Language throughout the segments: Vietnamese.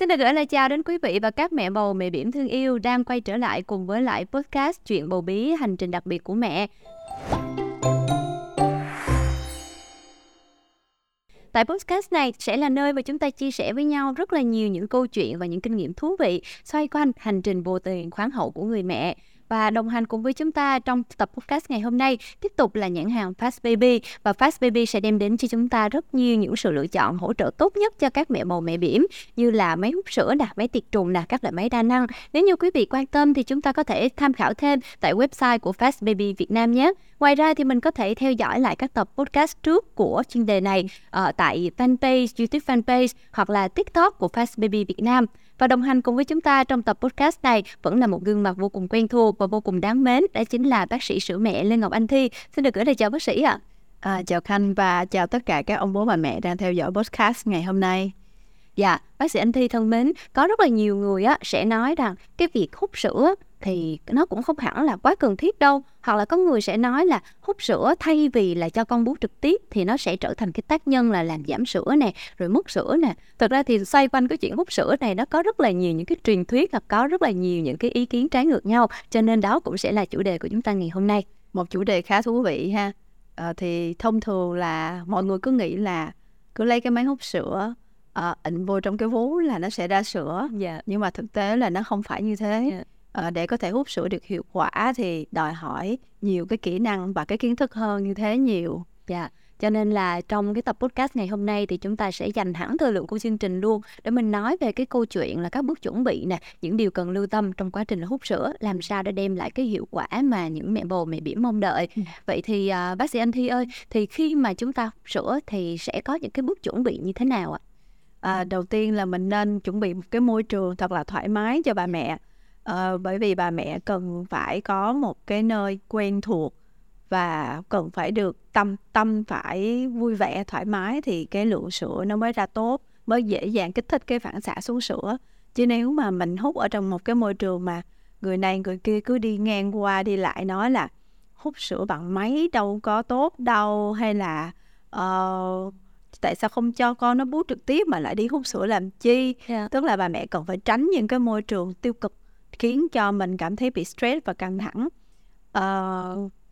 Xin được gửi lời chào đến quý vị và các mẹ bầu, mẹ bỉm thương yêu đang quay trở lại cùng với lại podcast Chuyện bầu bí, hành trình đặc biệt của mẹ. Tại podcast này sẽ là nơi mà chúng ta chia sẻ với nhau rất là nhiều những câu chuyện và những kinh nghiệm thú vị xoay quanh hành trình bồ tiền khoáng hậu của người mẹ. Và đồng hành cùng với chúng ta trong tập podcast ngày hôm nay tiếp tục là nhãn hàng Fast Baby. Và Fast Baby sẽ đem đến cho chúng ta rất nhiều những sự lựa chọn hỗ trợ tốt nhất cho các mẹ bầu mẹ bỉm, như là máy hút sữa, máy tiệt trùng, các loại máy đa năng. Nếu như quý vị quan tâm thì chúng ta có thể tham khảo thêm tại website của Fast Baby Việt Nam nhé. Ngoài ra thì mình có thể theo dõi lại các tập podcast trước của chuyên đề này tại fanpage, YouTube fanpage hoặc là TikTok của Fast Baby Việt Nam. Và đồng hành cùng với chúng ta trong tập podcast này vẫn là một gương mặt vô cùng quen thuộc và vô cùng đáng mến, đó chính là bác sĩ sữa mẹ Lê Ngọc Anh Thy. Xin được gửi lời chào bác sĩ ạ. Chào Khanh và chào tất cả các ông bố bà mẹ đang theo dõi podcast ngày hôm nay. Dạ, bác sĩ Anh Thy thân mến, có rất là nhiều người sẽ nói rằng cái việc hút sữa thì nó cũng không hẳn là quá cần thiết đâu. Hoặc là có người sẽ nói là hút sữa thay vì là cho con bú trực tiếp thì nó sẽ trở thành cái tác nhân là làm giảm sữa nè, rồi mất sữa nè. Thật ra thì xoay quanh cái chuyện hút sữa này nó có rất là nhiều những cái truyền thuyết, hoặc có rất là nhiều những cái ý kiến trái ngược nhau. Cho nên đó cũng sẽ là chủ đề của chúng ta ngày hôm nay. Một chủ đề khá thú vị ha. Thì thông thường là mọi người cứ nghĩ là cứ lấy cái máy hút sữa ịn vô trong cái vú là nó sẽ ra sữa. Yeah. Nhưng mà thực tế là nó không phải như thế. Yeah. Để có thể hút sữa được hiệu quả thì đòi hỏi nhiều cái kỹ năng và cái kiến thức hơn như thế nhiều. Yeah. Cho nên là trong cái tập podcast ngày hôm nay thì chúng ta sẽ dành hẳn thời lượng của chương trình luôn để mình nói về cái câu chuyện là các bước chuẩn bị nè, những điều cần lưu tâm trong quá trình là hút sữa, làm sao để đem lại cái hiệu quả mà những mẹ bầu mẹ bỉm mong đợi. Vậy thì bác sĩ Anh Thy ơi, thì khi mà chúng ta hút sữa thì sẽ có những cái bước chuẩn bị như thế nào ạ? Đầu tiên là mình nên chuẩn bị một cái môi trường thật là thoải mái cho bà mẹ, bởi vì bà mẹ cần phải có một cái nơi quen thuộc và cần phải được tâm phải vui vẻ thoải mái thì cái lượng sữa nó mới ra tốt, mới dễ dàng kích thích cái phản xạ xuống sữa. Chứ nếu mà mình hút ở trong một cái môi trường mà người này người kia cứ đi ngang qua đi lại nói là hút sữa bằng máy đâu có tốt đâu, hay là tại sao không cho con nó bú trực tiếp mà lại đi hút sữa làm chi? Yeah. Tức là bà mẹ cần phải tránh những cái môi trường tiêu cực khiến cho mình cảm thấy bị stress và căng thẳng.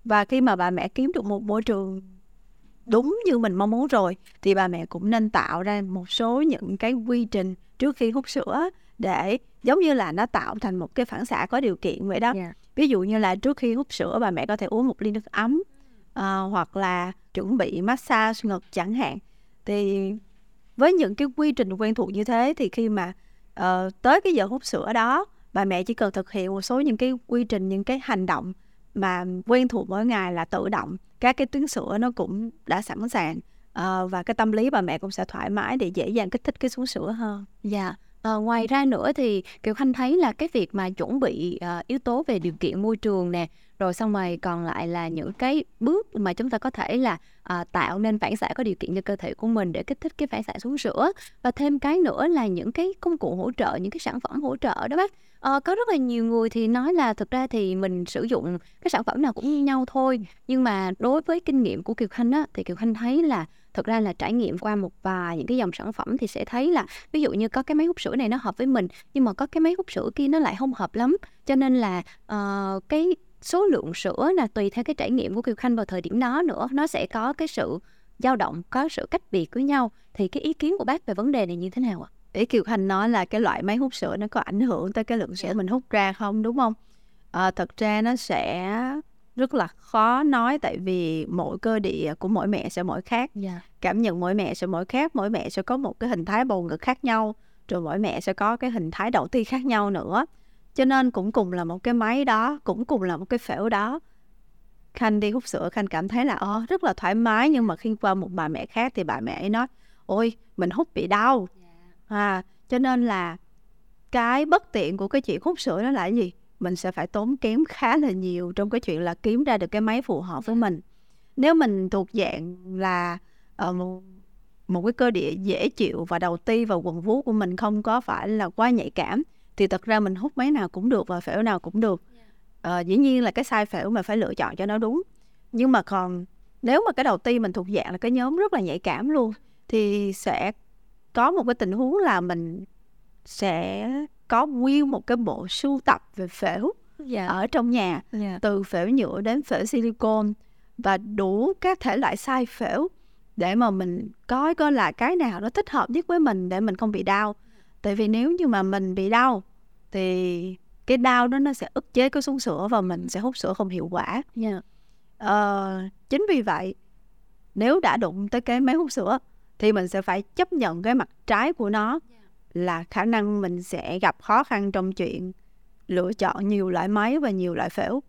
Và khi mà bà mẹ kiếm được một môi trường đúng như mình mong muốn rồi thì bà mẹ cũng nên tạo ra một số những cái quy trình trước khi hút sữa để giống như là nó tạo thành một cái phản xạ có điều kiện vậy đó. Yeah. Ví dụ như là trước khi hút sữa bà mẹ có thể uống một ly nước ấm, hoặc là chuẩn bị massage ngực chẳng hạn. Thì với những cái quy trình quen thuộc như thế thì khi mà tới cái giờ hút sữa đó, bà mẹ chỉ cần thực hiện một số những cái quy trình, những cái hành động mà quen thuộc mỗi ngày là tự động các cái tuyến sữa nó cũng đã sẵn sàng, và cái tâm lý bà mẹ cũng sẽ thoải mái để dễ dàng kích thích cái xuống sữa hơn. Dạ. Yeah. Ngoài ra nữa thì Kiều Khanh thấy là cái việc mà chuẩn bị yếu tố về điều kiện môi trường nè, rồi xong rồi còn lại là những cái bước mà chúng ta có thể là tạo nên phản xạ có điều kiện cho cơ thể của mình để kích thích cái phản xạ xuống sữa, và thêm cái nữa là những cái công cụ hỗ trợ, những cái sản phẩm hỗ trợ đó bác. Có rất là nhiều người thì nói là thực ra thì mình sử dụng cái sản phẩm nào cũng như nhau thôi, nhưng mà đối với kinh nghiệm của Kiều Khanh á, thì Kiều Khanh thấy là thực ra là trải nghiệm qua một vài những cái dòng sản phẩm thì sẽ thấy là ví dụ như có cái máy hút sữa này nó hợp với mình, nhưng mà có cái máy hút sữa kia nó lại không hợp lắm. Cho nên là cái số lượng sữa là tùy theo cái trải nghiệm của Kiều Khanh vào thời điểm đó nữa, nó sẽ có cái sự dao động, có sự cách biệt với nhau. Thì cái ý kiến của bác về vấn đề này như thế nào ạ? Ý Kiều Khanh nói là cái loại máy hút sữa nó có ảnh hưởng tới cái lượng sữa mình hút ra không, đúng không? Thật ra nó sẽ rất là khó nói, tại vì mỗi cơ địa của mỗi mẹ sẽ mỗi khác. Yeah. Cảm nhận mỗi mẹ sẽ mỗi khác, mỗi mẹ sẽ có một cái hình thái bầu ngực khác nhau, rồi mỗi mẹ sẽ có cái hình thái đậu ti khác nhau nữa. Cho nên cũng cùng là một cái máy đó, cũng cùng là một cái phễu đó, Khanh đi hút sữa Khanh cảm thấy là rất là thoải mái, nhưng mà khi qua một bà mẹ khác thì bà mẹ ấy nói ôi mình hút bị đau. Yeah. Cho nên là cái bất tiện của cái chuyện hút sữa đó là cái gì? Mình sẽ phải tốn kém khá là nhiều trong cái chuyện là kiếm ra được cái máy phù hợp với mình. Nếu mình thuộc dạng là một cái cơ địa dễ chịu và đầu ti và quần vú của mình không có phải là quá nhạy cảm thì thật ra mình hút máy nào cũng được và phễu nào cũng được. Dĩ nhiên là cái size phễu mà phải lựa chọn cho nó đúng. Nhưng mà còn nếu mà cái đầu ti mình thuộc dạng là cái nhóm rất là nhạy cảm luôn thì sẽ có một cái tình huống là mình sẽ có nguyên một cái bộ sưu tập về phễu ở trong nhà, từ phễu nhựa đến phễu silicon và đủ các thể loại size phễu để mà mình coi là cái nào nó thích hợp nhất với mình để mình không bị đau. Tại vì nếu như mà mình bị đau thì cái đau đó nó sẽ ức chế cái xuống sữa và mình sẽ hút sữa không hiệu quả. Chính vì vậy, nếu đã đụng tới cái máy hút sữa thì mình sẽ phải chấp nhận cái mặt trái của nó, là khả năng mình sẽ gặp khó khăn trong chuyện lựa chọn nhiều loại máy và nhiều loại phễu.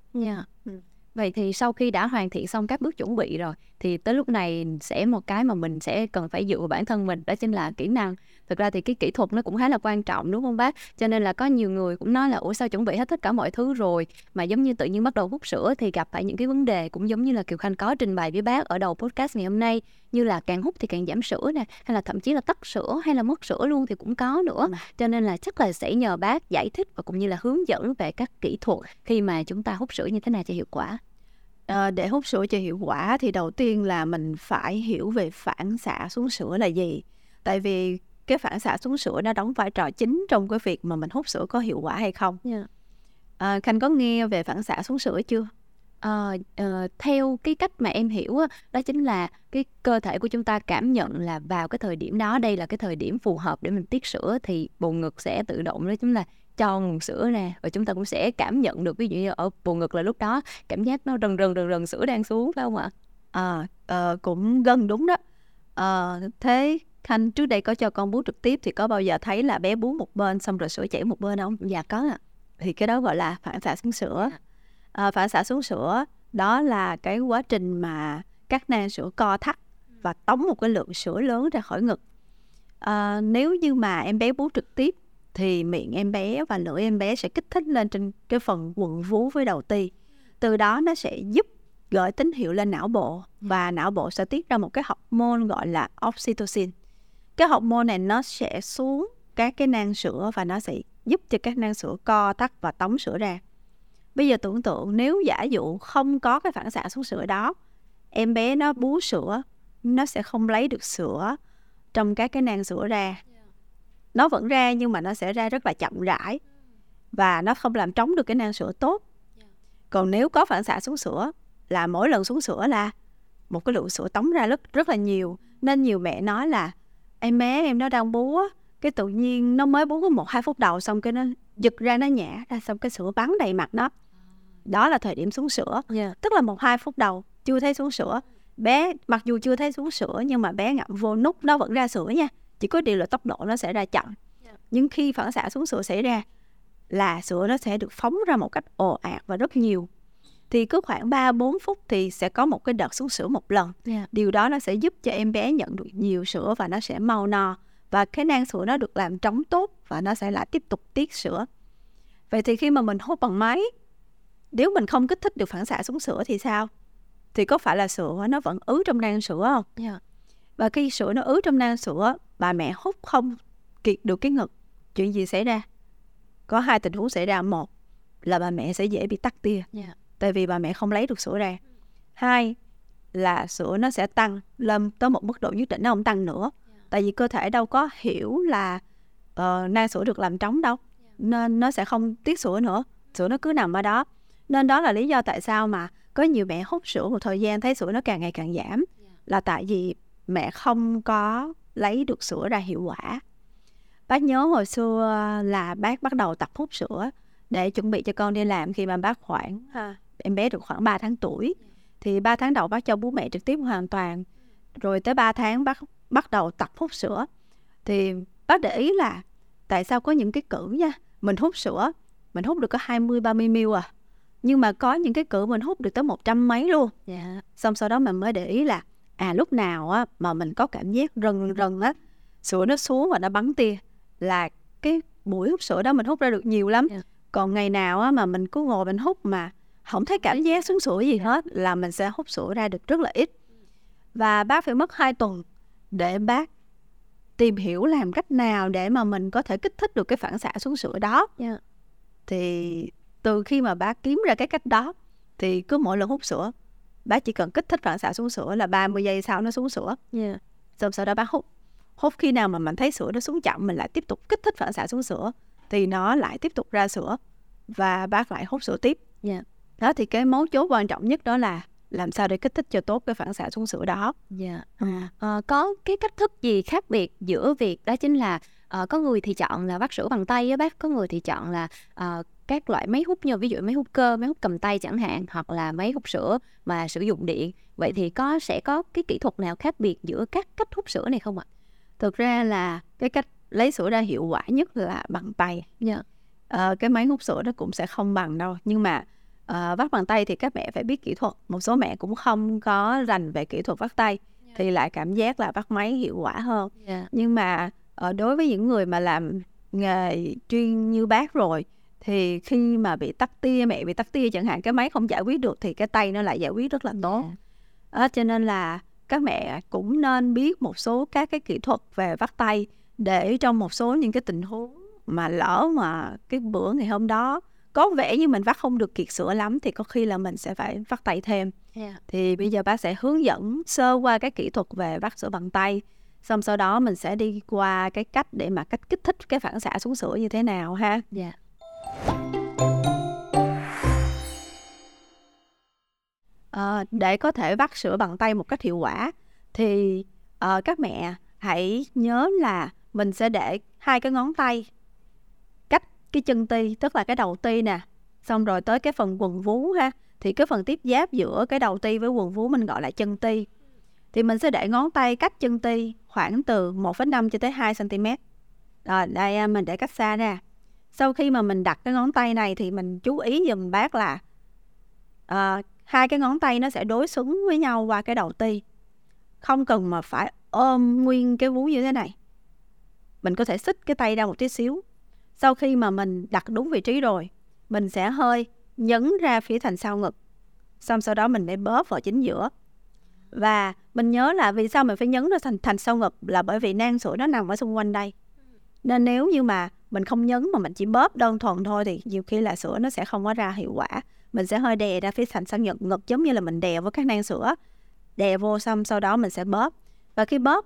Vậy thì sau khi đã hoàn thiện xong các bước chuẩn bị rồi thì tới lúc này sẽ một cái mà mình sẽ cần phải dựa vào bản thân mình, đó chính là kỹ năng. Thực ra thì cái kỹ thuật nó cũng khá là quan trọng, đúng không bác? Cho nên là có nhiều người cũng nói là ủa sao chuẩn bị hết tất cả mọi thứ rồi mà giống như tự nhiên bắt đầu hút sữa thì gặp phải những cái vấn đề cũng giống như là Kiều Khanh có trình bày với bác ở đầu podcast ngày hôm nay, như là càng hút thì càng giảm sữa nè, hay là thậm chí là tắc sữa hay là mất sữa luôn thì cũng có nữa. Cho nên là chắc là sẽ nhờ bác giải thích và cũng như là hướng dẫn về các kỹ thuật khi mà chúng ta hút sữa như thế nào cho hiệu quả. Để hút sữa cho hiệu quả thì đầu tiên là mình phải hiểu về phản xạ xuống sữa là gì. Tại vì cái phản xạ xuống sữa nó đóng vai trò chính trong cái việc mà mình hút sữa có hiệu quả hay không. Khanh có nghe về phản xạ xuống sữa chưa? Theo cái cách mà em hiểu đó chính là cái cơ thể của chúng ta cảm nhận là vào cái thời điểm đó, đây là cái thời điểm phù hợp để mình tiết sữa, thì bầu ngực sẽ tự động đó chính là cho nguồn sữa nè, và chúng ta cũng sẽ cảm nhận được, ví dụ như ở bầu ngực là lúc đó cảm giác nó rần rần sữa đang xuống, phải không ạ? Cũng gần đúng đó. Thế Khanh trước đây có cho con bú trực tiếp thì có bao giờ thấy là bé bú một bên xong rồi sữa chảy một bên không? Dạ có ạ. Thì cái đó gọi là phản xạ xuống sữa. Phản xạ xuống sữa đó là cái quá trình mà các nang sữa co thắt và tống một cái lượng sữa lớn ra khỏi ngực. Nếu như mà em bé bú trực tiếp thì miệng em bé và lưỡi em bé sẽ kích thích lên trên cái phần quầng vú với đầu ti. Từ đó nó sẽ giúp gửi tín hiệu lên não bộ và não bộ sẽ tiết ra một cái hormone gọi là oxytocin. Cái hormone này nó sẽ xuống các cái nang sữa và nó sẽ giúp cho các nang sữa co thắt và tống sữa ra. Bây giờ tưởng tượng nếu giả dụ không có cái phản xạ xuống sữa đó, em bé nó bú sữa, nó sẽ không lấy được sữa trong các cái nang sữa ra. Nó vẫn ra nhưng mà nó sẽ ra rất là chậm rãi và nó không làm trống được cái nang sữa tốt. Còn nếu có phản xạ xuống sữa là mỗi lần xuống sữa là một cái lượng sữa tống ra rất là nhiều. Nên nhiều mẹ nói là em bé em nó đang bú, cái tự nhiên nó mới bú có 1-2 phút đầu xong cái nó giật ra, nó nhả ra, xong cái sữa bắn đầy mặt nó. Đó là thời điểm xuống sữa. Tức là 1-2 phút đầu chưa thấy xuống sữa, bé mặc dù chưa thấy xuống sữa nhưng mà bé ngậm vô nút nó vẫn ra sữa nha, chỉ có điều là tốc độ nó sẽ ra chậm. Nhưng khi phản xạ xuống sữa xảy ra là sữa nó sẽ được phóng ra một cách ồ ạt và rất nhiều. Thì cứ khoảng 3-4 phút thì sẽ có một cái đợt xuống sữa một lần. Điều đó nó sẽ giúp cho em bé nhận được nhiều sữa và nó sẽ mau no, và cái nang sữa nó được làm trống tốt và nó sẽ lại tiếp tục tiết sữa. Vậy thì khi mà mình hút bằng máy, nếu mình không kích thích được phản xạ xuống sữa thì sao? Thì có phải là sữa nó vẫn ứ trong nang sữa không? Và khi sữa nó ứ trong nang sữa, bà mẹ hút không kiệt được cái ngực, chuyện gì xảy ra? Có hai tình huống xảy ra. Một là bà mẹ sẽ dễ bị tắc tia, tại vì bà mẹ không lấy được sữa ra. Hai là sữa nó sẽ tăng lên tới một mức độ nhất định, nó không tăng nữa. Tại vì cơ thể đâu có hiểu là nang sữa được làm trống đâu, nên nó sẽ không tiết sữa nữa, sữa nó cứ nằm ở đó. Nên đó là lý do tại sao mà có nhiều mẹ hút sữa một thời gian thấy sữa nó càng ngày càng giảm, là tại vì mẹ không có lấy được sữa ra hiệu quả. Bác nhớ hồi xưa là bác bắt đầu tập hút sữa để chuẩn bị cho con đi làm khi mà bác khoảng em bé được khoảng 3 tháng tuổi. Thì 3 tháng đầu bác cho bú mẹ trực tiếp hoàn toàn, rồi tới 3 tháng bác bắt đầu tập hút sữa. Thì bác để ý là tại sao có những cái cữ nha, mình hút sữa mình hút được có 20-30 ml à, nhưng mà có những cái cữ mình hút được tới 100 mấy luôn. Xong sau đó mình mới để ý là lúc nào á mà mình có cảm giác rần á, sữa nó xuống và nó bắn tia, là cái buổi hút sữa đó mình hút ra được nhiều lắm. Còn ngày nào á mà mình cứ ngồi mình hút mà không thấy cảm giác xuống sữa gì hết là mình sẽ hút sữa ra được rất là ít. Và bác phải mất 2 tuần để bác tìm hiểu làm cách nào để mà mình có thể kích thích được cái phản xạ xuống sữa đó. Thì từ khi mà bác kiếm ra cái cách đó thì cứ mỗi lần hút sữa bác chỉ cần kích thích phản xạ xuống sữa là 30 giây sau nó xuống sữa. Xong sau đó bác hút Hốt khi nào mà mình thấy sữa nó xuống chậm, mình lại tiếp tục kích thích phản xạ xuống sữa thì nó lại tiếp tục ra sữa và bác lại hút sữa tiếp. Yeah. Đó thì cái mấu chốt quan trọng nhất đó là làm sao để kích thích cho tốt cái phản xạ xuống sữa đó. Yeah. Có cái cách thức gì khác biệt giữa việc đó chính là có người thì chọn là vắt sữa bằng tay á bác, có người thì chọn là các loại máy hút, như ví dụ máy hút cơ, máy hút cầm tay chẳng hạn, hoặc là máy hút sữa mà sử dụng điện. Vậy thì sẽ có cái kỹ thuật nào khác biệt giữa các cách hút sữa này không ạ? Thực ra là cái cách lấy sữa ra hiệu quả nhất là bằng tay. Yeah. Cái máy hút sữa nó cũng sẽ không bằng đâu, nhưng mà vắt bằng tay thì các mẹ phải biết kỹ thuật. Một số mẹ cũng không có rành về kỹ thuật vắt tay, yeah, thì lại cảm giác là vắt máy hiệu quả hơn. Yeah. Nhưng mà đối với những người mà làm nghề chuyên như bác rồi, thì khi mà bị tắc tia, mẹ bị tắc tia chẳng hạn, cái máy không giải quyết được thì cái tay nó lại giải quyết rất là tốt. Yeah. Cho nên là các mẹ cũng nên biết một số các cái kỹ thuật về vắt tay, để trong một số những cái tình huống mà lỡ mà cái bữa ngày hôm đó có vẻ như mình vắt không được kiệt sữa lắm thì có khi là mình sẽ phải vắt tay thêm. Yeah. Thì bây giờ bác sẽ hướng dẫn sơ qua cái kỹ thuật về vắt sữa bằng tay, xong sau đó mình sẽ đi qua cái cách để mà cách kích thích cái phản xạ xuống sữa như thế nào ha. Yeah. Để có thể vắt sữa bằng tay một cách hiệu quả thì các mẹ hãy nhớ là mình sẽ để hai cái ngón tay cách cái chân ti, tức là cái đầu ti nè, xong rồi tới cái phần quần vú ha, thì cái phần tiếp giáp giữa cái đầu ti với quần vú mình gọi là chân ti. Thì mình sẽ để ngón tay cách chân ti khoảng từ 1,5 cho tới 2 cm. Rồi đây mình để cách xa nè. Sau khi mà mình đặt cái ngón tay này thì mình chú ý giùm bác là hai cái ngón tay nó sẽ đối xứng với nhau qua cái đầu ti. Không cần mà phải ôm nguyên cái vú như thế này, mình có thể xích cái tay ra một tí xíu. Sau khi mà mình đặt đúng vị trí rồi, mình sẽ hơi nhấn ra phía thành sau ngực, xong sau đó mình mới bóp vào chính giữa. Và mình nhớ là vì sao mình phải nhấn ra thành sau ngực là bởi vì nang sữa nó nằm ở xung quanh đây. Nên nếu như mà mình không nhấn mà mình chỉ bóp đơn thuần thôi thì nhiều khi là sữa nó sẽ không có ra hiệu quả. Mình sẽ hơi đè ra phía thành sau ngực, giống như là mình đè vào các nang sữa, đè vô xong sau đó mình sẽ bóp. Và khi bóp,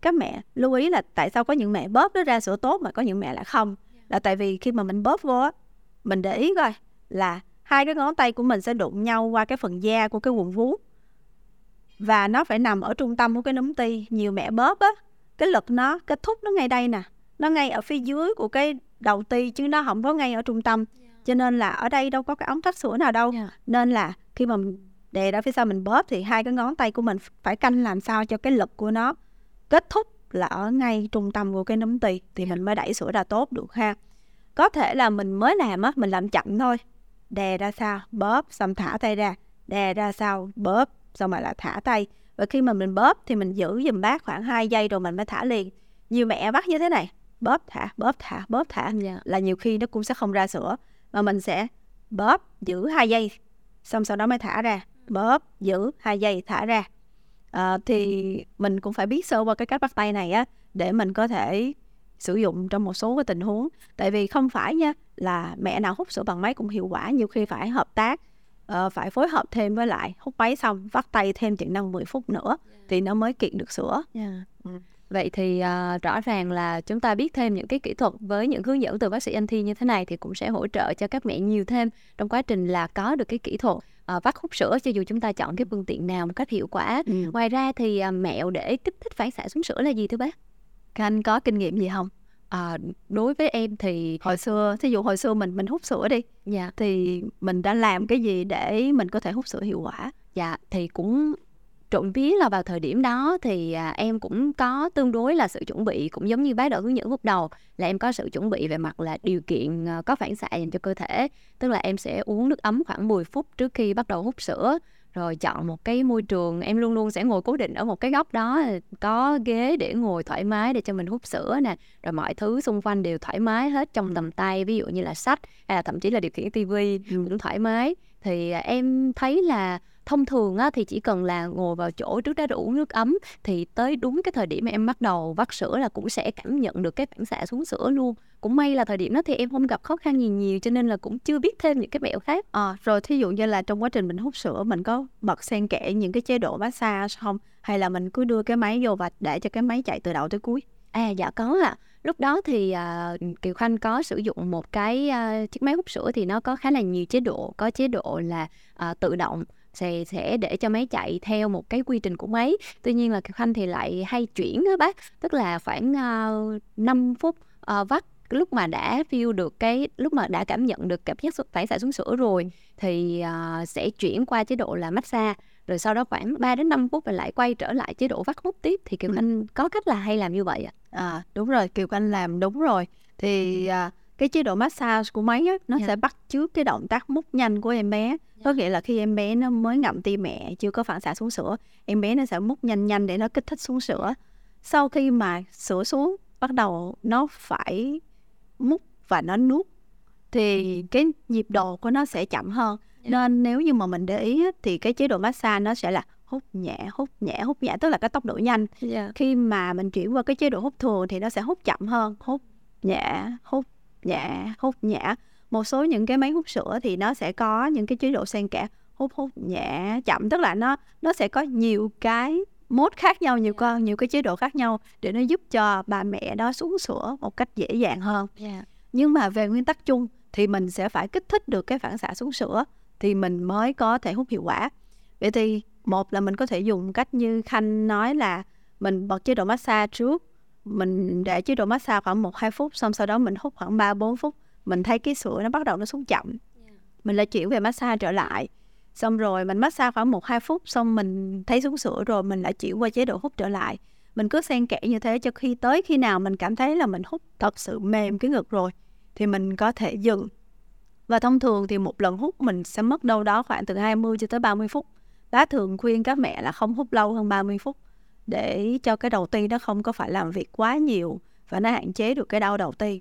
các mẹ lưu ý là tại sao có những mẹ bóp nó ra sữa tốt mà có những mẹ lại không, là tại vì khi mà mình bóp vô á, mình để ý coi là hai cái ngón tay của mình sẽ đụng nhau qua cái phần da của cái quần vú và nó phải nằm ở trung tâm của cái núm ti. Nhiều mẹ bóp á, cái lực nó, cái thúc nó ngay đây nè, nó ngay ở phía dưới của cái đầu ti chứ nó không có ngay ở trung tâm. Cho nên là ở đây đâu có cái ống tách sữa nào đâu. Yeah. Nên là khi mà đè ra phía sau mình bóp thì hai cái ngón tay của mình phải canh làm sao cho cái lực của nó kết thúc là ở ngay trung tâm của cái núm tì thì yeah, mình mới đẩy sữa ra tốt được ha. Có thể là mình mới làm á, mình làm chậm thôi. Đè ra sau, bóp, xong thả tay ra. Đè ra sau, bóp, xong rồi lại thả tay. Và khi mà mình bóp thì mình giữ giùm bác khoảng 2 giây rồi mình mới thả liền. Nhiều mẹ bắt như thế này, bóp thả, bóp thả, bóp thả, yeah, là nhiều khi nó cũng sẽ không ra sữa. Mà mình sẽ bóp giữ 2 giây, xong sau đó mới thả ra, bóp giữ 2 giây thả ra. Thì mình cũng phải biết sơ qua cái cách bắt tay này á, để mình có thể sử dụng trong một số cái tình huống. Tại vì không phải nha là mẹ nào hút sữa bằng máy cũng hiệu quả, nhiều khi phải hợp tác, phải phối hợp thêm với lại hút máy, xong vắt tay thêm chừng 5-10 phút nữa thì nó mới kiện được sữa. Yeah. Vậy thì rõ ràng là chúng ta biết thêm những cái kỹ thuật với những hướng dẫn từ bác sĩ Anh Thy như thế này thì cũng sẽ hỗ trợ cho các mẹ nhiều thêm trong quá trình là có được cái kỹ thuật vắt hút sữa, cho dù chúng ta chọn cái phương tiện nào một cách hiệu quả. Ừ. Ngoài ra thì mẹo để kích thích phản xạ xuống sữa là gì thưa bác? Các anh có kinh nghiệm gì không? Đối với em thì hồi xưa, thí dụ hồi xưa mình hút sữa đi, dạ, thì mình đã làm cái gì để mình có thể hút sữa hiệu quả? Dạ, thì cũng trộn vía là vào thời điểm đó thì em cũng có tương đối là sự chuẩn bị, cũng giống như bác đội hướng dẫn lúc đầu là em có sự chuẩn bị về mặt là điều kiện có phản xạ dành cho cơ thể, tức là em sẽ uống nước ấm khoảng 10 phút trước khi bắt đầu hút sữa, rồi chọn một cái môi trường, em luôn luôn sẽ ngồi cố định ở một cái góc đó, có ghế để ngồi thoải mái để cho mình hút sữa nè, rồi mọi thứ xung quanh đều thoải mái hết trong tầm tay, ví dụ như là sách hay là thậm chí là điều khiển tivi cũng thoải mái. Thì em thấy là thông thường á, thì chỉ cần là ngồi vào chỗ trước đó rồi uống nước ấm thì tới đúng cái thời điểm mà em bắt đầu vắt sữa là cũng sẽ cảm nhận được cái phản xạ xuống sữa luôn. Cũng may là thời điểm đó thì em không gặp khó khăn gì nhiều cho nên là cũng chưa biết thêm những cái mẹo khác. Rồi thí dụ như là trong quá trình mình hút sữa mình có bật xen kẽ những cái chế độ massage không? hay là mình cứ đưa cái máy vô và để cho cái máy chạy từ đầu tới cuối? À dạ có ạ. Lúc đó thì Kiều Khanh có sử dụng một cái chiếc máy hút sữa thì nó có khá là nhiều chế độ. Có chế độ là tự động sẽ để cho máy chạy theo một cái quy trình của máy. Tuy nhiên là Kiều Khanh thì lại hay chuyển đó bác, tức là khoảng 5 phút vắt. Lúc mà đã feel được cái, lúc mà đã cảm nhận được cảm giác phản xạ xuống sữa rồi thì sẽ chuyển qua chế độ là massage, rồi sau đó khoảng 3 đến 5 phút và lại quay trở lại chế độ vắt hút tiếp. Thì Kiều Khanh có cách là hay làm như vậy ạ. À đúng rồi, Kiều Khanh làm đúng rồi. Thì cái chế độ massage của máy ấy, nó sẽ bắt chước cái động tác mút nhanh của em bé. Có nghĩa là khi em bé nó mới ngậm ti mẹ, chưa có phản xạ xuống sữa, em bé nó sẽ mút nhanh nhanh để nó kích thích xuống sữa. Sau khi mà sữa xuống, bắt đầu nó phải mút và nó nuốt thì cái nhịp độ của nó sẽ chậm hơn. Nên nếu như mà mình để ý thì cái chế độ massage nó sẽ là hút nhẹ, hút nhẹ, hút nhẹ, tức là cái tốc độ nhanh. Khi mà mình chuyển qua cái chế độ hút thường thì nó sẽ hút chậm hơn, hút nhẹ, hút nhẹ, hút nhẹ. Một số những cái máy hút sữa thì nó sẽ có những cái chế độ xen kẽ hút hút nhẹ chậm, tức là nó sẽ có nhiều cái mode khác nhau, nhiều cái chế độ khác nhau để nó giúp cho bà mẹ đó xuống sữa một cách dễ dàng hơn. Nhưng mà về nguyên tắc chung thì mình sẽ phải kích thích được cái phản xạ xuống sữa thì mình mới có thể hút hiệu quả. Vậy thì một là mình có thể dùng cách như Khanh nói là mình bật chế độ massage trước, mình để chế độ massage khoảng 1-2 phút, xong sau đó mình hút khoảng 3-4 phút, mình thấy cái sữa nó bắt đầu nó xuống chậm, mình lại chuyển về massage trở lại. Xong rồi mình massage khoảng 1-2 phút, xong mình thấy xuống sữa rồi mình lại chuyển qua chế độ hút trở lại. Mình cứ xen kẽ như thế cho khi tới khi nào mình cảm thấy là mình hút thật sự mềm cái ngực rồi thì mình có thể dừng. Và thông thường thì một lần hút mình sẽ mất đâu đó khoảng từ 20 cho tới 30 phút. Bác thường khuyên các mẹ là không hút lâu hơn 30 phút để cho cái đầu ti nó không có phải làm việc quá nhiều và nó hạn chế được cái đau đầu ti.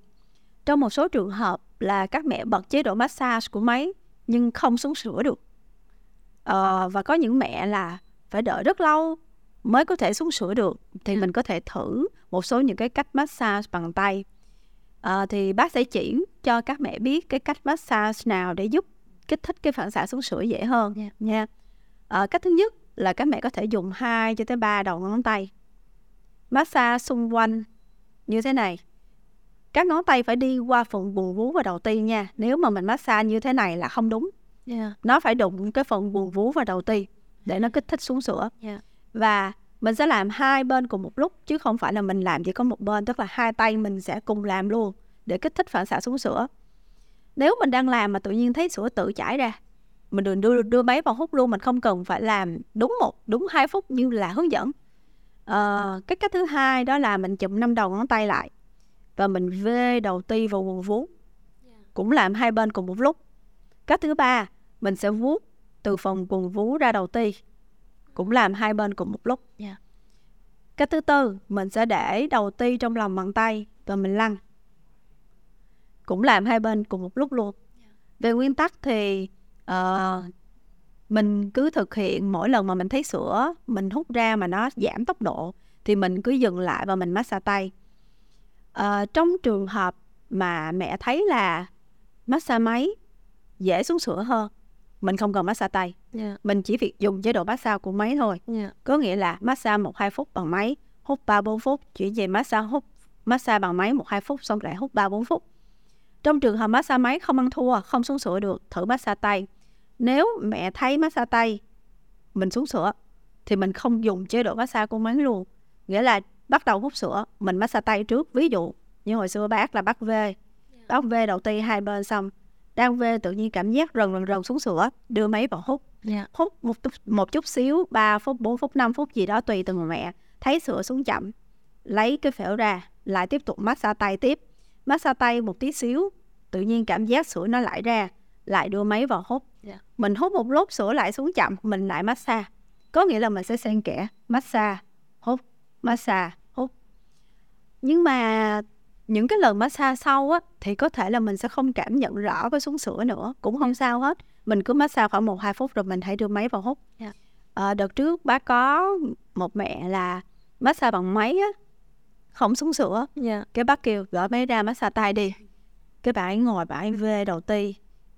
Trong một số trường hợp là các mẹ bật chế độ massage của máy nhưng không xuống sữa được. Và có những mẹ là phải đợi rất lâu mới có thể xuống sữa được. Thì mình có thể thử một số những cái cách massage bằng tay. Thì bác sẽ chỉ cho các mẹ biết cái cách massage nào để giúp kích thích cái phản xạ xuống sữa dễ hơn nha. Cách thứ nhất là các mẹ có thể dùng 2 cho tới 3 đầu ngón tay massage xung quanh như thế này. Các ngón tay phải đi qua phần buồng vú và đầu ti nha. Nếu mà mình massage như thế này là không đúng. Nó phải đụng cái phần buồng vú và đầu ti để nó kích thích xuống sữa. Và mình sẽ làm hai bên cùng một lúc chứ không phải là mình làm chỉ có một bên, tức là hai tay mình sẽ cùng làm luôn để kích thích phản xạ xuống sữa. Nếu mình đang làm mà tự nhiên thấy sữa tự chảy ra, mình đừng đưa máy vào hút luôn, mình không cần phải làm đúng 2 phút như là hướng dẫn. Cái cách thứ hai đó là mình chụm 5 đầu ngón tay lại và mình vê đầu ti vào buồng vú, cũng làm hai bên cùng một lúc. Cách thứ ba, mình sẽ vuốt từ phần buồng vú ra đầu ti, cũng làm hai bên cùng một lúc. Cách thứ tư, mình sẽ để đầu ti trong lòng bàn tay và mình lăn, cũng làm hai bên cùng một lúc luôn. Về nguyên tắc thì mình cứ thực hiện mỗi lần mà mình thấy sữa mình hút ra mà nó giảm tốc độ thì mình cứ dừng lại và mình massage tay. Trong trường hợp mà mẹ thấy là massage máy dễ xuống sữa hơn, mình không cần massage tay. Mình chỉ việc dùng chế độ massage của máy thôi. Có nghĩa là massage 1-2 phút bằng máy, hút 3-4 phút, chuyển về massage hút massage bằng máy 1-2 phút, xong lại hút 3-4 phút. Trong trường hợp massage máy không ăn thua, không xuống sữa được, thử massage tay. Nếu mẹ thấy massage tay mình xuống sữa thì mình không dùng chế độ massage của máy luôn. Nghĩa là bắt đầu hút sữa mình massage tay trước. Ví dụ như hồi xưa bác là bác vê, bác vê đầu ti hai bên xong, đang về tự nhiên cảm giác rần xuống sữa, đưa máy vào hút. Hút một chút xíu, 3 phút, 4 phút, 5 phút gì đó tùy từng mẹ. Thấy sữa xuống chậm, lấy cái phễu ra, lại tiếp tục massage tay tiếp. Massage tay một tí xíu, tự nhiên cảm giác sữa nó lại ra, lại đưa máy vào hút. Mình hút một lúc sữa lại xuống chậm, mình lại massage. Có nghĩa là mình sẽ xen kẽ massage, hút, massage, hút. Nhưng mà những cái lần massage sau á, thì có thể là mình sẽ không cảm nhận rõ cái xuống sữa nữa. Cũng không sao hết. Mình cứ massage khoảng 1-2 phút rồi mình hãy đưa máy vào hút. Đợt trước bác có một mẹ là massage bằng máy á, không xuống sữa. Cái bác kêu gỡ máy ra massage tay đi. Cái bà ấy ngồi bà ấy vê đầu ti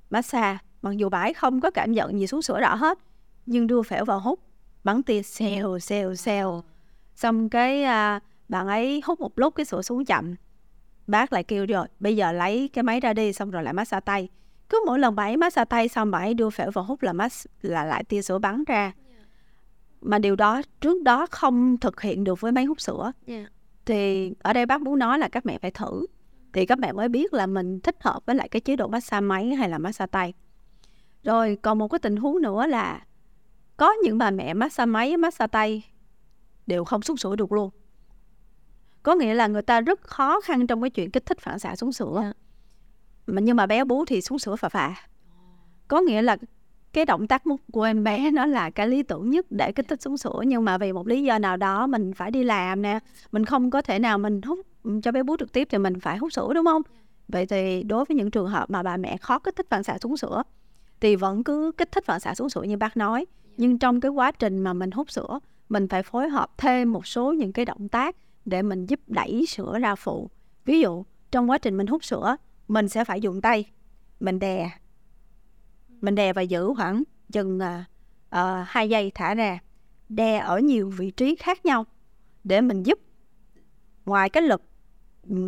massage. Mặc dù bà ấy không có cảm nhận gì xuống sữa rõ hết, nhưng đưa phễu vào hút bắn tia xèo xèo xèo. Xong cái bạn ấy hút một lúc cái sữa xuống chậm. Bác lại kêu rồi, bây giờ lấy cái máy ra đi, xong rồi lại massage tay. Cứ mỗi lần bạn ấy massage tay xong bạn ấy đưa phễu vào hút là lại tia sữa bắn ra. Mà điều đó trước đó không thực hiện được với máy hút sữa. Thì ở đây bác muốn nói là các mẹ phải thử, thì các mẹ mới biết là mình thích hợp với lại cái chế độ massage máy hay là massage tay. Rồi còn một cái tình huống nữa là có những bà mẹ massage máy, massage tay đều không xuống sữa được luôn. Có nghĩa là người ta rất khó khăn trong cái chuyện kích thích phản xạ xuống sữa. Nhưng mà bé bú thì xuống sữa phà phà. Có nghĩa là cái động tác của em bé nó là cái lý tưởng nhất để kích thích xuống sữa, nhưng mà vì một lý do nào đó mình phải đi làm nè, mình không có thể nào mình hút cho bé bú trực tiếp thì mình phải hút sữa, đúng không? Vậy thì đối với những trường hợp mà bà mẹ khó kích thích phản xạ xuống sữa thì vẫn cứ kích thích phản xạ xuống sữa như bác nói, nhưng trong cái quá trình mà mình hút sữa mình phải phối hợp thêm một số những cái động tác để mình giúp đẩy sữa ra phụ. Ví dụ trong quá trình mình hút sữa mình sẽ phải dùng tay mình đè và giữ khoảng chừng 2 giây thả ra, đè ở nhiều vị trí khác nhau để mình giúp, ngoài cái lực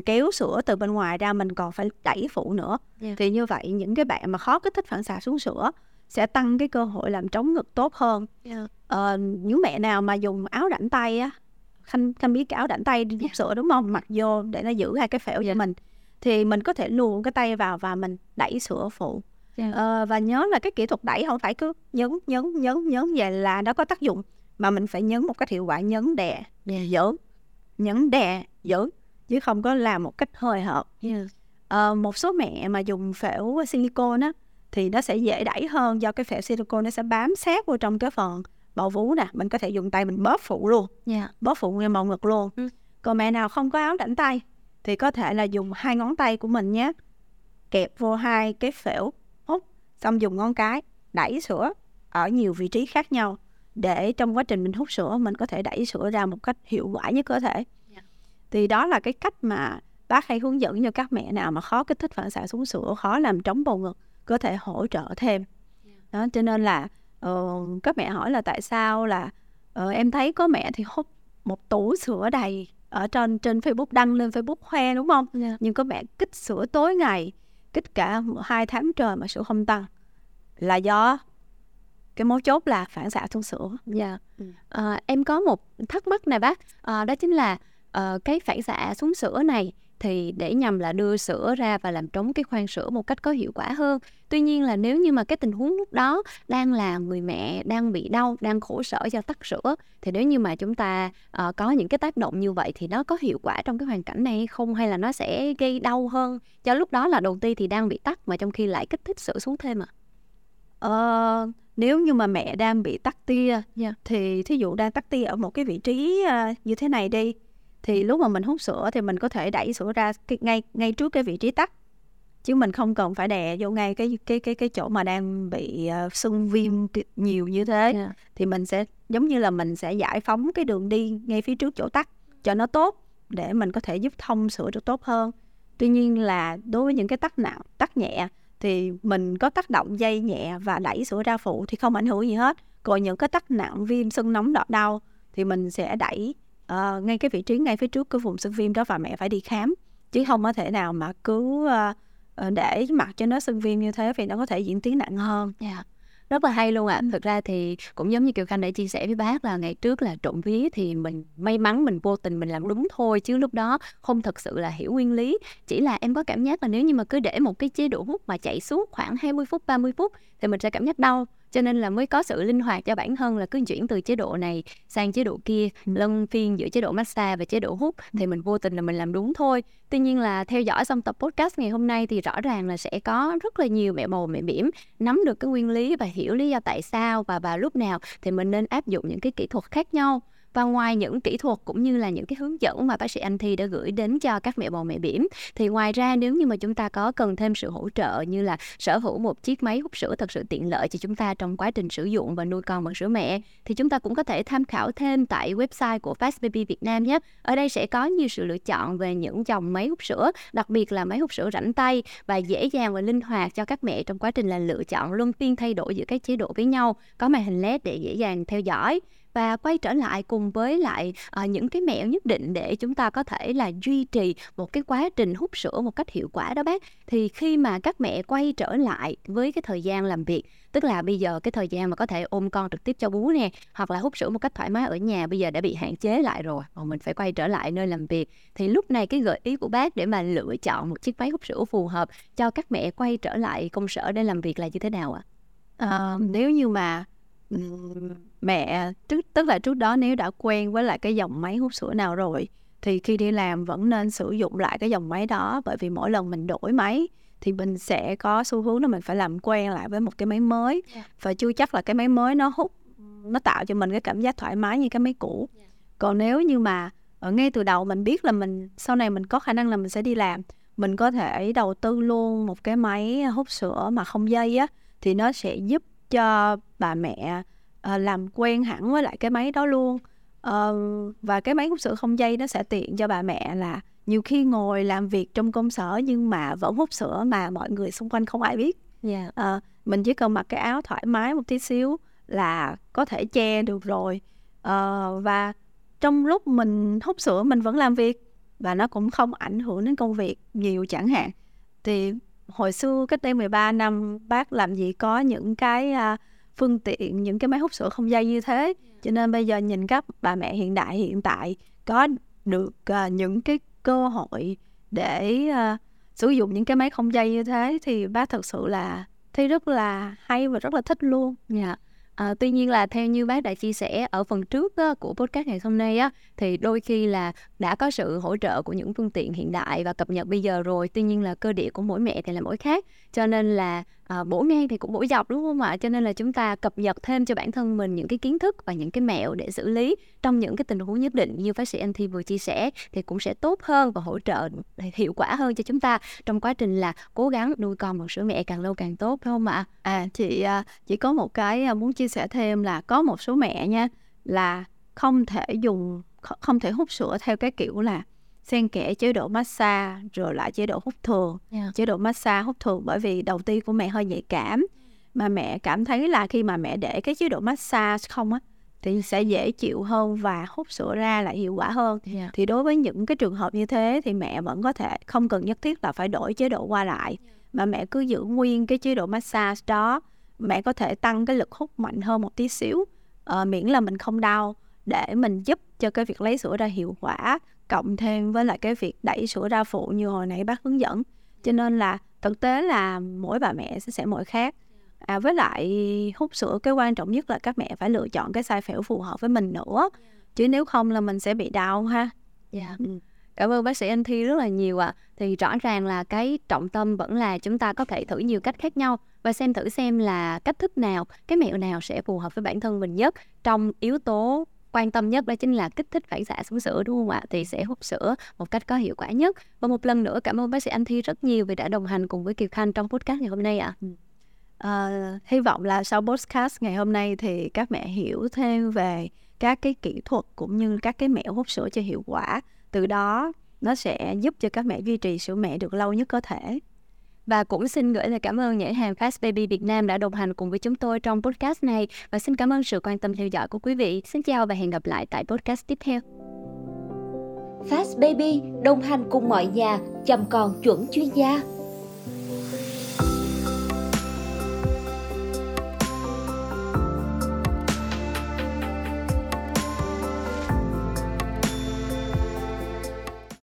kéo sữa từ bên ngoài ra mình còn phải đẩy phụ nữa. Thì như vậy những cái bạn mà khó kích thích phản xạ xuống sữa sẽ tăng cái cơ hội làm trống ngực tốt hơn. Những mẹ nào mà dùng áo đảnh tay á, Khanh biết cái áo đảnh tay đi hút sữa đúng không, mặc vô để nó giữ hai cái phễu cho mình, thì mình có thể luồn cái tay vào và mình đẩy sữa phụ. Và nhớ là cái kỹ thuật đẩy không phải cứ nhấn vậy là nó có tác dụng, mà mình phải nhấn một cách hiệu quả, nhấn đè giữ, nhấn đè giữ, chứ không có làm một cách hơi hợt. Một số mẹ mà dùng phễu silicone á thì nó sẽ dễ đẩy hơn, do cái phễu silicone nó sẽ bám sát vô trong cái phần bầu vú nè, mình có thể dùng tay mình bóp phụ luôn, bóp phụ ngay màu ngực luôn. Còn mẹ nào không có áo đảnh tay thì có thể là dùng hai ngón tay của mình nhé, kẹp vô hai cái phễu, xong dùng ngón cái đẩy sữa ở nhiều vị trí khác nhau để trong quá trình mình hút sữa mình có thể đẩy sữa ra một cách hiệu quả nhất có thể. Thì đó là cái cách mà bác hay hướng dẫn cho các mẹ nào mà khó kích thích phản xạ xuống sữa, khó làm trống bầu ngực, có thể hỗ trợ thêm. Đó, cho nên là các mẹ hỏi là tại sao là em thấy có mẹ thì hút một tủ sữa đầy ở trên Facebook, đăng lên Facebook khoe đúng không? Nhưng có mẹ kích sữa tối ngày, kích cả 2 tháng trời mà sữa không tăng, là do cái mấu chốt là phản xạ xuống sữa. Em có một thắc mắc này bác, đó chính là cái phản xạ xuống sữa này thì để nhằm là đưa sữa ra và làm trống cái khoang sữa một cách có hiệu quả hơn. Tuy nhiên là nếu như mà cái tình huống lúc đó đang là người mẹ đang bị đau, đang khổ sở do tắc sữa, thì nếu như mà chúng ta có những cái tác động như vậy thì nó có hiệu quả trong cái hoàn cảnh này hay không, hay là nó sẽ gây đau hơn cho lúc đó là đầu ti thì đang bị tắc mà trong khi lại kích thích sữa xuống thêm ạ? Nếu như mà mẹ đang bị tắc tia thì thí dụ đang tắc tia ở một cái vị trí như thế này đi, thì lúc mà mình hút sữa thì mình có thể đẩy sữa ra ngay trước cái vị trí tắc, chứ mình không cần phải đè vô ngay cái chỗ mà đang bị sưng viêm nhiều như thế. Thì mình sẽ giống như là mình sẽ giải phóng cái đường đi ngay phía trước chỗ tắc cho nó tốt để mình có thể giúp thông sữa được tốt hơn. Tuy nhiên là đối với những cái tắc nặng, tắc nhẹ thì mình có tác động dây nhẹ và đẩy sữa ra phụ thì không ảnh hưởng gì hết. Còn những cái tắc nặng, viêm sưng nóng đỏ đau thì mình sẽ đẩy ngay cái vị trí ngay phía trước cái vùng sưng viêm đó, và mẹ phải đi khám, chứ không có thể nào mà cứ để mặc cho nó sưng viêm như thế, vì nó có thể diễn tiến nặng hơn. Rất là hay luôn ạ. Thực ra thì cũng giống như Kiều Khanh đã chia sẻ với bác là ngày trước là trộm vía thì mình may mắn, mình vô tình mình làm đúng thôi, chứ lúc đó không thật sự là hiểu nguyên lý. Chỉ là em có cảm giác là nếu như mà cứ để một cái chế độ hút mà chạy suốt khoảng 20 phút, 30 phút thì mình sẽ cảm giác đau. Cho nên là mới có sự linh hoạt cho bản thân là cứ chuyển từ chế độ này sang chế độ kia, lân phiên giữa chế độ massage và chế độ hút, thì mình vô tình là mình làm đúng thôi. Tuy nhiên là theo dõi xong tập podcast ngày hôm nay thì rõ ràng là sẽ có rất là nhiều mẹ bầu, mẹ bỉm nắm được cái nguyên lý và hiểu lý do tại sao và vào lúc nào thì mình nên áp dụng những cái kỹ thuật khác nhau. Và ngoài những kỹ thuật cũng như là những cái hướng dẫn mà bác sĩ Anh Thy đã gửi đến cho các mẹ bầu, mẹ bỉm, thì ngoài ra nếu như mà chúng ta có cần thêm sự hỗ trợ như là sở hữu một chiếc máy hút sữa thật sự tiện lợi cho chúng ta trong quá trình sử dụng và nuôi con bằng sữa mẹ, thì chúng ta cũng có thể tham khảo thêm tại website của Fast Baby Việt Nam nhé. Ở đây sẽ có nhiều sự lựa chọn về những dòng máy hút sữa, đặc biệt là máy hút sữa rảnh tay và dễ dàng và linh hoạt cho các mẹ trong quá trình là lựa chọn luân phiên thay đổi giữa các chế độ với nhau, có màn hình LED để dễ dàng theo dõi. và quay trở lại cùng với lại những cái mẹo nhất định để chúng ta có thể là duy trì một cái quá trình hút sữa một cách hiệu quả đó bác. Thì khi mà các mẹ quay trở lại với cái thời gian làm việc, tức là bây giờ cái thời gian mà có thể ôm con trực tiếp cho bú nè, hoặc là hút sữa một cách thoải mái ở nhà bây giờ đã bị hạn chế lại rồi, mà mình phải quay trở lại nơi làm việc, thì lúc này cái gợi ý của bác để mà lựa chọn một chiếc máy hút sữa phù hợp cho các mẹ quay trở lại công sở để làm việc là như thế nào ạ? Nếu như mà mẹ trước đó nếu đã quen với lại cái dòng máy hút sữa nào rồi thì khi đi làm vẫn nên sử dụng lại cái dòng máy đó, bởi vì mỗi lần mình đổi máy thì mình sẽ có xu hướng là mình phải làm quen lại với một cái máy mới, và chưa chắc là cái máy mới nó hút, nó tạo cho mình cái cảm giác thoải mái như cái máy cũ. Còn nếu như mà ở ngay từ đầu mình biết là mình sau này mình có khả năng là mình sẽ đi làm, mình có thể đầu tư luôn một cái máy hút sữa mà không dây á, thì nó sẽ giúp cho bà mẹ làm quen hẳn với lại cái máy đó luôn. Và cái máy hút sữa không dây nó sẽ tiện cho bà mẹ là nhiều khi ngồi làm việc trong công sở nhưng mà vẫn hút sữa mà mọi người xung quanh không ai biết. Mình chỉ cần mặc cái áo thoải mái một tí xíu là có thể che được rồi. Và trong lúc mình hút sữa mình vẫn làm việc và nó cũng không ảnh hưởng đến công việc nhiều chẳng hạn. Thì hồi xưa cách đây 13 năm bác làm gì có những cái phương tiện, những cái máy hút sữa không dây như thế. Cho nên bây giờ nhìn các bà mẹ hiện tại có được những cái cơ hội để sử dụng những cái máy không dây như thế thì bác thật sự là thấy rất là hay và rất là thích luôn. Tuy nhiên là theo như bác đã chia sẻ ở phần trước của podcast ngày hôm nay á, thì đôi khi là đã có sự hỗ trợ của những phương tiện hiện đại và cập nhật bây giờ rồi, tuy nhiên là cơ địa của mỗi mẹ thì là mỗi khác, cho nên là bổ ngang thì cũng bổ dọc, đúng không ạ? Cho nên là chúng ta cập nhật thêm cho bản thân mình những cái kiến thức và những cái mẹo để xử lý trong những cái tình huống nhất định như bác sĩ Anh Thy vừa chia sẻ thì cũng sẽ tốt hơn và hỗ trợ hiệu quả hơn cho chúng ta trong quá trình là cố gắng nuôi con bằng sữa mẹ càng lâu càng tốt, phải không ạ? Chị chỉ có một cái muốn chia sẻ thêm là có một số mẹ nha là không thể hút sữa theo cái kiểu là xen kẽ chế độ massage rồi lại chế độ hút thường. Chế độ massage hút thường bởi vì đầu tiên của mẹ hơi nhạy cảm, mà mẹ cảm thấy là khi mà mẹ để cái chế độ massage không á thì sẽ dễ chịu hơn và hút sữa ra lại hiệu quả hơn. Thì đối với những cái trường hợp như thế thì mẹ vẫn có thể không cần nhất thiết là phải đổi chế độ qua lại, mà mẹ cứ giữ nguyên cái chế độ massage đó, mẹ có thể tăng cái lực hút mạnh hơn một tí xíu, miễn là mình không đau, để mình giúp cho cái việc lấy sữa ra hiệu quả, cộng thêm với lại cái việc đẩy sữa ra phụ như hồi nãy bác hướng dẫn. Cho nên là thực tế là mỗi bà mẹ sẽ mỗi khác. Với lại hút sữa cái quan trọng nhất là các mẹ phải lựa chọn cái size phễu phù hợp với mình nữa, chứ nếu không là mình sẽ bị đau ha. Cảm ơn bác sĩ Anh Thy rất là nhiều ạ. Thì rõ ràng là cái trọng tâm vẫn là chúng ta có thể thử nhiều cách khác nhau và xem thử xem là cách thức nào, cái mẹo nào sẽ phù hợp với bản thân mình nhất. Trong yếu tố quan tâm nhất đó chính là kích thích phản xạ xuống sữa, đúng không ạ? Thì sẽ hút sữa một cách có hiệu quả nhất. Và một lần nữa cảm ơn bác sĩ Anh Thy rất nhiều vì đã đồng hành cùng với Kiều Khanh trong podcast ngày hôm nay ạ. Hy vọng là sau podcast ngày hôm nay thì các mẹ hiểu thêm về các cái kỹ thuật cũng như các cái mẹo hút sữa cho hiệu quả. Từ đó nó sẽ giúp cho các mẹ duy trì sữa mẹ được lâu nhất có thể. Và cũng xin gửi lời cảm ơn nhãn hàng Fast Baby Việt Nam đã đồng hành cùng với chúng tôi trong podcast này. Và xin cảm ơn sự quan tâm theo dõi của quý vị. Xin chào và hẹn gặp lại tại podcast tiếp theo. Fast Baby đồng hành cùng mọi nhà chăm con chuẩn chuyên gia.